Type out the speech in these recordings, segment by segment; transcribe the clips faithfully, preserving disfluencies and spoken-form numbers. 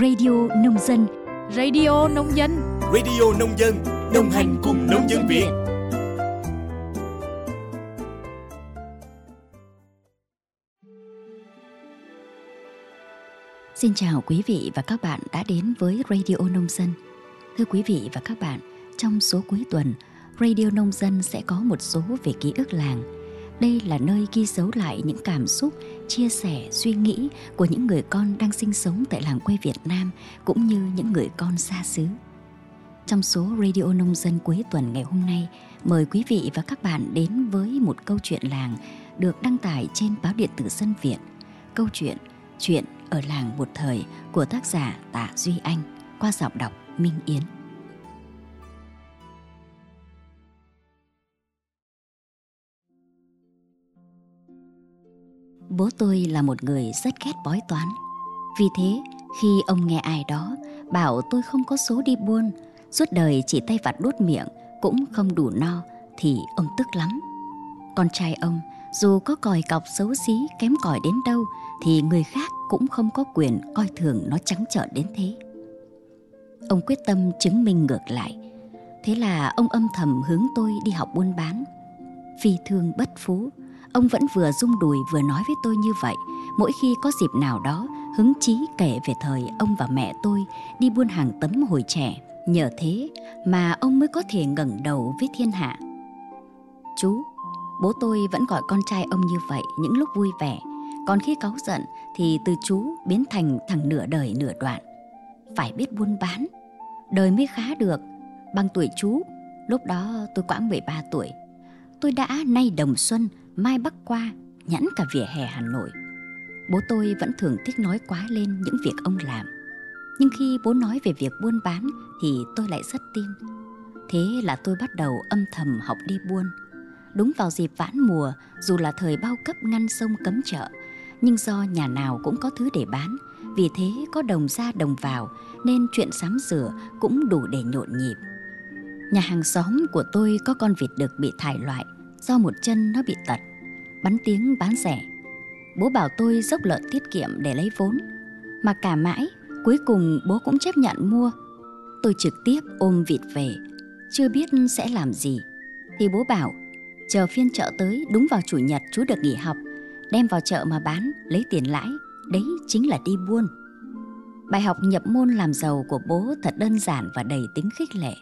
Radio Nông Dân. Radio Nông Dân. Radio Nông Dân. Đồng hành cùng nông dân Việt. Xin chào quý vị và các bạn đã đến với Radio Nông Dân. Thưa quý vị và các bạn, trong số cuối tuần, Radio Nông Dân sẽ có một số về ký ức làng. Đây là nơi ghi dấu lại những cảm xúc, chia sẻ, suy nghĩ của những người con đang sinh sống tại làng quê Việt Nam cũng như những người con xa xứ. Trong số Radio Nông Dân cuối tuần ngày hôm nay, mời quý vị và các bạn đến với một câu chuyện làng được đăng tải trên báo điện tử Dân Việt. Câu chuyện Chuyện ở làng một thời của tác giả Tạ Duy Anh qua giọng đọc Minh Yến. Bố tôi là một người rất ghét bói toán. Vì thế, khi ông nghe ai đó bảo tôi không có số đi buôn, suốt đời chỉ tay vặt đút miệng cũng không đủ no thì ông tức lắm. Con trai ông dù có còi cọc xấu xí kém cỏi đến đâu thì người khác cũng không có quyền coi thường nó trắng trợn đến thế. Ông quyết tâm chứng minh ngược lại. Thế là ông âm thầm hướng tôi đi học buôn bán. Phi thương bất phú, ông vẫn vừa rung đùi vừa nói với tôi như vậy mỗi khi có dịp nào đó hứng chí kể về thời ông và mẹ tôi đi buôn hàng tấm hồi trẻ. Nhờ thế mà ông mới có thể ngẩng đầu với thiên hạ. Chú, bố tôi vẫn gọi con trai ông như vậy những lúc vui vẻ, còn khi cáu giận thì từ chú biến thành thằng nửa đời nửa đoạn. Phải biết buôn bán, đời mới khá được. Bằng tuổi chú, lúc đó tôi quãng mười ba tuổi. Tôi đã nay đồng xuân, mai bắc qua, nhẵn cả vỉa hè Hà Nội. Bố tôi vẫn thường thích nói quá lên những việc ông làm. Nhưng khi bố nói về việc buôn bán thì tôi lại rất tin. Thế là tôi bắt đầu âm thầm học đi buôn. Đúng vào dịp vãn mùa, dù là thời bao cấp ngăn sông cấm chợ, nhưng do nhà nào cũng có thứ để bán, vì thế có đồng ra đồng vào nên chuyện sắm sửa cũng đủ để nhộn nhịp. Nhà hàng xóm của tôi có con vịt đực bị thải loại do một chân nó bị tật, bắn tiếng bán rẻ. Bố bảo tôi dốc lợn tiết kiệm để lấy vốn, mà cả mãi cuối cùng bố cũng chấp nhận mua. Tôi trực tiếp ôm vịt về, chưa biết sẽ làm gì thì bố bảo chờ phiên chợ tới, đúng vào chủ nhật chú được nghỉ học, đem vào chợ mà bán lấy tiền lãi, đấy chính là đi buôn. Bài học nhập môn làm giàu của bố thật đơn giản và đầy tính khích lệ.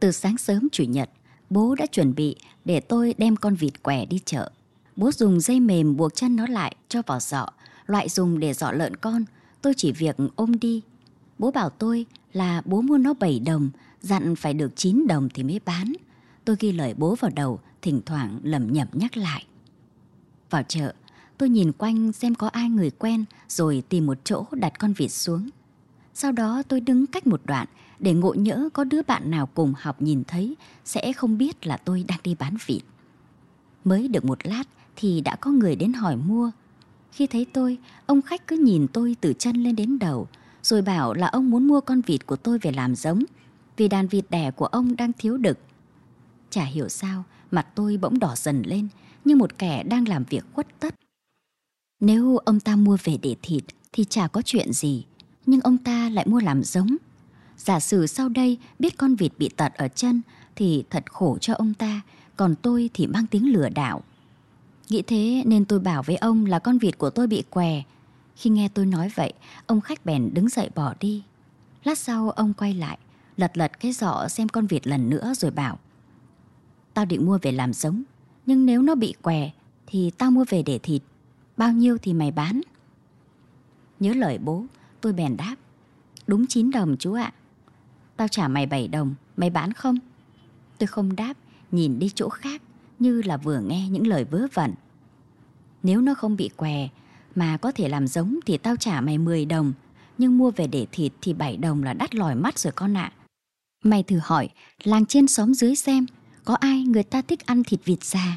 Từ sáng sớm chủ nhật, bố đã chuẩn bị để tôi đem con vịt què đi chợ. Bố dùng dây mềm buộc chân nó lại cho vào giỏ, loại dùng để giỏ lợn con, tôi chỉ việc ôm đi. Bố bảo tôi là bố mua nó bảy đồng, dặn phải được chín đồng thì mới bán. Tôi ghi lời bố vào đầu, thỉnh thoảng lẩm nhẩm nhắc lại. Vào chợ, tôi nhìn quanh xem có ai người quen rồi tìm một chỗ đặt con vịt xuống. Sau đó tôi đứng cách một đoạn để ngộ nhỡ có đứa bạn nào cùng học nhìn thấy sẽ không biết là tôi đang đi bán vịt. Mới được một lát thì đã có người đến hỏi mua. Khi thấy tôi, ông khách cứ nhìn tôi từ chân lên đến đầu rồi bảo là ông muốn mua con vịt của tôi về làm giống vì đàn vịt đẻ của ông đang thiếu đực. Chả hiểu sao mặt tôi bỗng đỏ dần lên như một kẻ đang làm việc khuất tất. Nếu ông ta mua về để thịt thì chả có chuyện gì, nhưng ông ta lại mua làm giống. Giả sử sau đây biết con vịt bị tật ở chân thì thật khổ cho ông ta, còn tôi thì mang tiếng lừa đảo. Nghĩ thế nên tôi bảo với ông là con vịt của tôi bị què. Khi nghe tôi nói vậy, ông khách bèn đứng dậy bỏ đi. Lát sau ông quay lại, lật lật cái giỏ xem con vịt lần nữa rồi bảo: tao định mua về làm giống, nhưng nếu nó bị què thì tao mua về để thịt, bao nhiêu thì mày bán. Nhớ lời bố, tôi bèn đáp: đúng chín đồng chú ạ. Tao trả mày bảy đồng, mày bán không? Tôi không đáp, nhìn đi chỗ khác như là vừa nghe những lời vớ vẩn. Nếu nó không bị què mà có thể làm giống thì tao trả mày mười đồng, nhưng mua về để thịt thì bảy đồng là đắt lòi mắt rồi con ạ. Mày thử hỏi làng trên xóm dưới xem có ai người ta thích ăn thịt vịt già.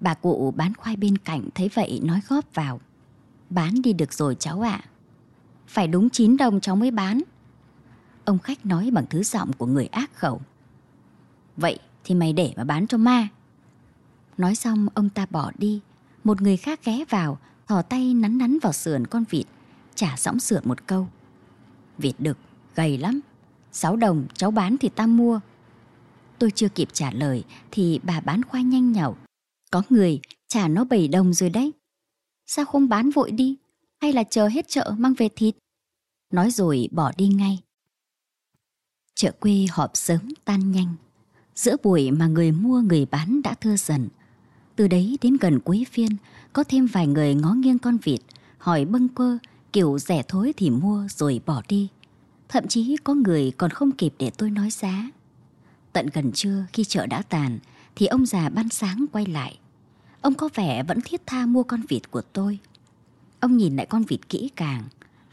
Bà cụ bán khoai bên cạnh thấy vậy nói góp vào: bán đi được rồi cháu ạ. À, phải đúng chín đồng cháu mới bán. Ông khách nói bằng thứ giọng của người ác khẩu: vậy thì mày để mà bán cho ma. Nói xong ông ta bỏ đi. Một người khác ghé vào, thò tay nắn nắn vào sườn con vịt, chả sõng sượt một câu. Vịt đực, gầy lắm, sáu đồng cháu bán thì ta mua. Tôi chưa kịp trả lời thì bà bán khoai nhanh nhảu. Có người trả nó bảy đồng rồi đấy. Sao không bán vội đi, hay là chờ hết chợ mang về thịt? Nói rồi bỏ đi ngay. Chợ quê họp sớm tan nhanh. Giữa buổi mà người mua người bán đã thưa dần. Từ đấy đến gần cuối phiên, có thêm vài người ngó nghiêng con vịt, hỏi bâng quơ, kiểu rẻ thối thì mua rồi bỏ đi. Thậm chí có người còn không kịp để tôi nói giá. Tận gần trưa khi chợ đã tàn, thì ông già ban sáng quay lại. Ông có vẻ vẫn thiết tha mua con vịt của tôi. Ông nhìn lại con vịt kỹ càng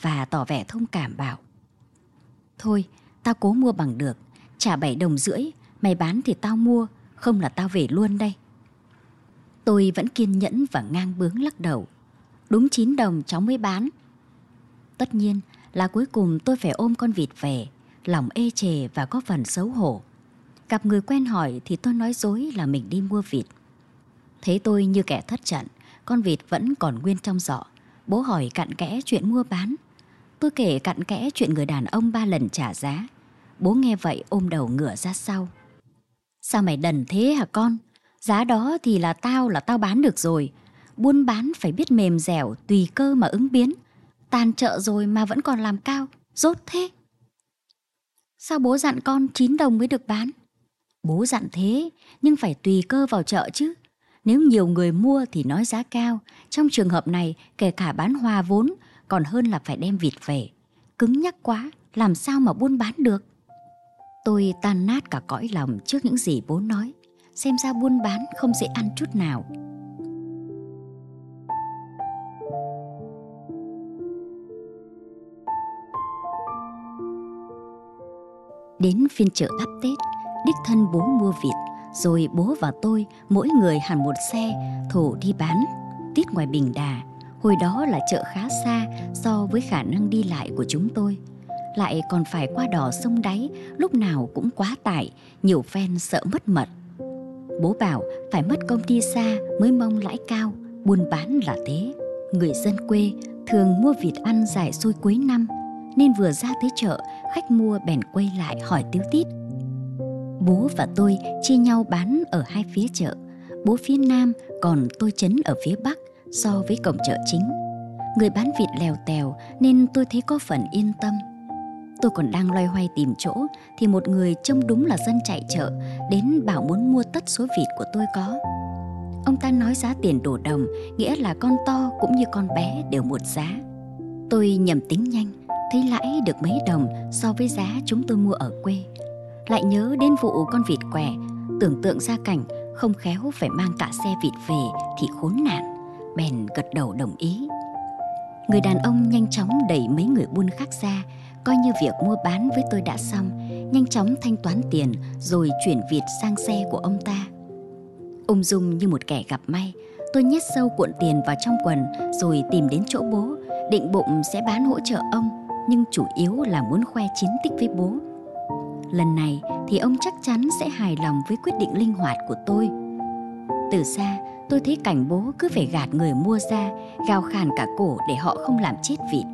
và tỏ vẻ thông cảm bảo: Thôi, tao cố mua bằng được, trả bảy đồng rưỡi, mày bán thì tao mua, không là tao về luôn đây. Tôi vẫn kiên nhẫn và ngang bướng lắc đầu: Đúng chín đồng cháu mới bán. Tất nhiên là cuối cùng tôi phải ôm con vịt về, lòng ê chề và có phần xấu hổ. Gặp người quen hỏi thì tôi nói dối là mình đi mua vịt. Thấy tôi như kẻ thất trận, con vịt vẫn còn nguyên trong giỏ. Bố hỏi cặn kẽ chuyện mua bán. Tôi kể cặn kẽ chuyện người đàn ông ba lần trả giá. Bố nghe vậy ôm đầu ngửa ra sau: Sao mày đần thế hả con? Giá đó thì là tao là tao bán được rồi. Buôn bán phải biết mềm dẻo, tùy cơ mà ứng biến. Tàn chợ rồi mà vẫn còn làm cao, dốt thế. Sao bố dặn con chín đồng mới được bán? Bố dặn thế, nhưng phải tùy cơ vào chợ chứ. Nếu nhiều người mua thì nói giá cao. Trong trường hợp này, kể cả bán hòa vốn, còn hơn là phải đem vịt về. Cứng nhắc quá, làm sao mà buôn bán được? Tôi tan nát cả cõi lòng trước những gì bố nói. Xem ra buôn bán không dễ ăn chút nào. Đến phiên chợ áp Tết, đích thân bố mua vịt, rồi bố và tôi mỗi người hẳn một xe thổ đi bán, tít ngoài Bình Đà. Hồi đó là chợ khá xa so với khả năng đi lại của chúng tôi. Lại còn phải qua đò sông Đáy, lúc nào cũng quá tải, nhiều phen sợ mất mật. Bố bảo phải mất công đi xa mới mong lãi cao, buôn bán là thế. Người dân quê thường mua vịt ăn dải xôi cuối năm, nên vừa ra tới chợ, khách mua bèn quay lại hỏi tíu tít. Bố và tôi chia nhau bán ở hai phía chợ. Bố phía nam, còn tôi trấn ở phía bắc, so với cổng chợ chính. Người bán vịt lèo tèo nên tôi thấy có phần yên tâm. Tôi còn đang loay hoay tìm chỗ thì một người trông đúng là dân chạy chợ đến bảo muốn mua tất số vịt của tôi có. Ông ta nói giá tiền đổ đồng, nghĩa là con to cũng như con bé đều một giá. Tôi nhầm tính nhanh, thấy lãi được mấy đồng so với giá chúng tôi mua ở quê. Lại nhớ đến vụ con vịt què, tưởng tượng ra cảnh không khéo phải mang cả xe vịt về thì khốn nạn, bèn gật đầu đồng ý. Người đàn ông nhanh chóng đẩy mấy người buôn khác ra, coi như việc mua bán với tôi đã xong, nhanh chóng thanh toán tiền rồi chuyển vịt sang xe của ông ta. Ung dung như một kẻ gặp may, tôi nhét sâu cuộn tiền vào trong quần rồi tìm đến chỗ bố, định bụng sẽ bán hỗ trợ ông, nhưng chủ yếu là muốn khoe chiến tích với bố. Lần này thì ông chắc chắn sẽ hài lòng với quyết định linh hoạt của tôi. Từ xa, tôi thấy cảnh bố cứ phải gạt người mua ra, gào khàn cả cổ để họ không làm chết vịt.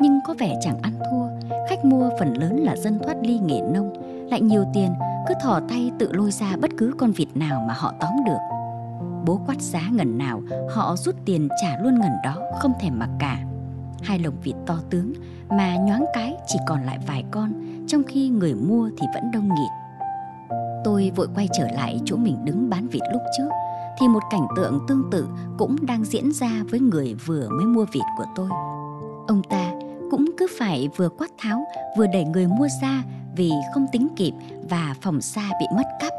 Nhưng có vẻ chẳng ăn thua, khách mua phần lớn là dân thoát ly nghề nông, lại nhiều tiền, cứ thò tay tự lôi ra bất cứ con vịt nào mà họ tóm được. Bố quát giá ngần nào, họ rút tiền trả luôn ngần đó, không thèm mặc cả. Hai lồng vịt to tướng mà nhoáng cái chỉ còn lại vài con, trong khi người mua thì vẫn đông nghịt. Tôi vội quay trở lại chỗ mình đứng bán vịt lúc trước, thì một cảnh tượng tương tự cũng đang diễn ra với người vừa mới mua vịt của tôi. Ông ta cũng cứ phải vừa quát tháo vừa đẩy người mua ra vì không tính kịp và phòng xa bị mất cắp.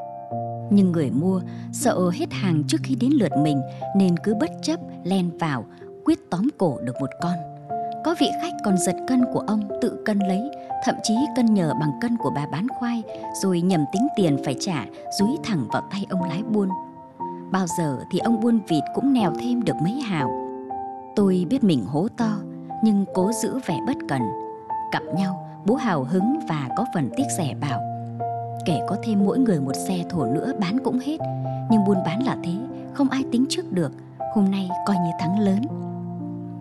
Nhưng người mua sợ hết hàng trước khi đến lượt mình nên cứ bất chấp len vào, quyết tóm cổ được một con. Có vị khách còn giật cân của ông tự cân lấy, thậm chí cân nhờ bằng cân của bà bán khoai, rồi nhầm tính tiền phải trả dúi thẳng vào tay ông lái buôn. Bao giờ thì ông buôn vịt cũng nèo thêm được mấy hào. Tôi biết mình hố to nhưng cố giữ vẻ bất cần. Gặp nhau, bố hào hứng và có phần tiếc rẻ bảo: Kể có thêm mỗi người một xe thổ nữa bán cũng hết, nhưng buôn bán là thế, không ai tính trước được, hôm nay coi như thắng lớn.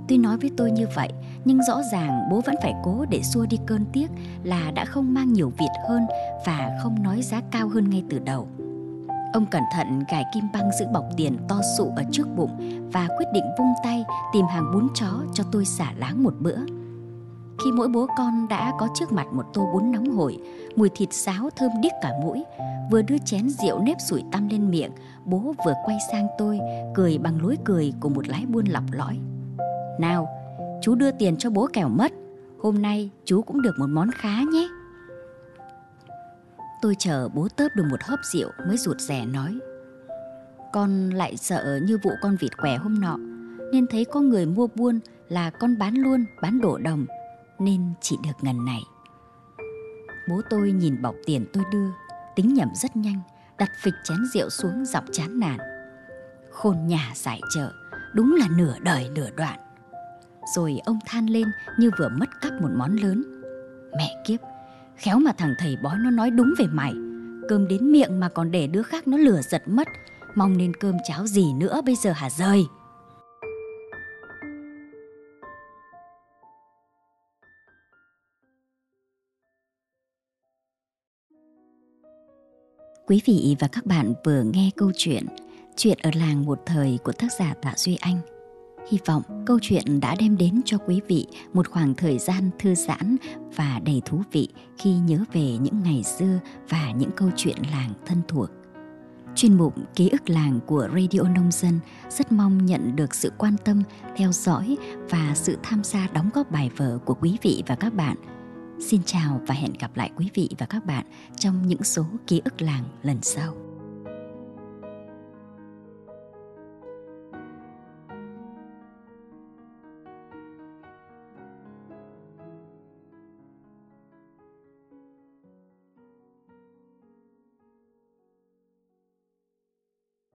Tuy nói với tôi như vậy, nhưng rõ ràng bố vẫn phải cố để xua đi cơn tiếc là đã không mang nhiều Việt hơn và không nói giá cao hơn ngay từ đầu. Ông cẩn thận gài kim băng giữ bọc tiền to sụ ở trước bụng và quyết định vung tay tìm hàng bún chó cho tôi xả láng một bữa. Khi mỗi bố con đã có trước mặt một tô bún nóng hổi, mùi thịt xáo thơm điếc cả mũi, vừa đưa chén rượu nếp sủi tăm lên miệng, bố vừa quay sang tôi, cười bằng lối cười của một lái buôn lọc lõi. Nào, chú đưa tiền cho bố kẻo mất, hôm nay chú cũng được một món khá nhé. Tôi chờ bố tớp được một hớp rượu mới rụt rè nói. Con lại sợ như vụ con vịt què hôm nọ, nên thấy có người mua buôn là con bán luôn, bán đổ đồng, nên chỉ được ngần này. Bố tôi nhìn bọc tiền tôi đưa, tính nhẩm rất nhanh, đặt phịch chén rượu xuống giọng chán nản. Khôn nhà giải chợ, đúng là nửa đời nửa đoạn. Rồi ông than lên như vừa mất cắp một món lớn. Mẹ kiếp, khéo mà thằng thầy bói nó nói đúng về mày. Cơm đến miệng mà còn để đứa khác nó lừa giật mất. Mong nên cơm cháo gì nữa bây giờ hả rời. Quý vị và các bạn vừa nghe câu chuyện Chuyện ở làng một thời của tác giả Tạ Duy Anh. Hy vọng câu chuyện đã đem đến cho quý vị một khoảng thời gian thư giãn và đầy thú vị khi nhớ về những ngày xưa và những câu chuyện làng thân thuộc. Chuyên mục Ký ức làng của Radio Nông dân rất mong nhận được sự quan tâm, theo dõi và sự tham gia đóng góp bài vở của quý vị và các bạn. Xin chào và hẹn gặp lại quý vị và các bạn trong những số Ký ức làng lần sau.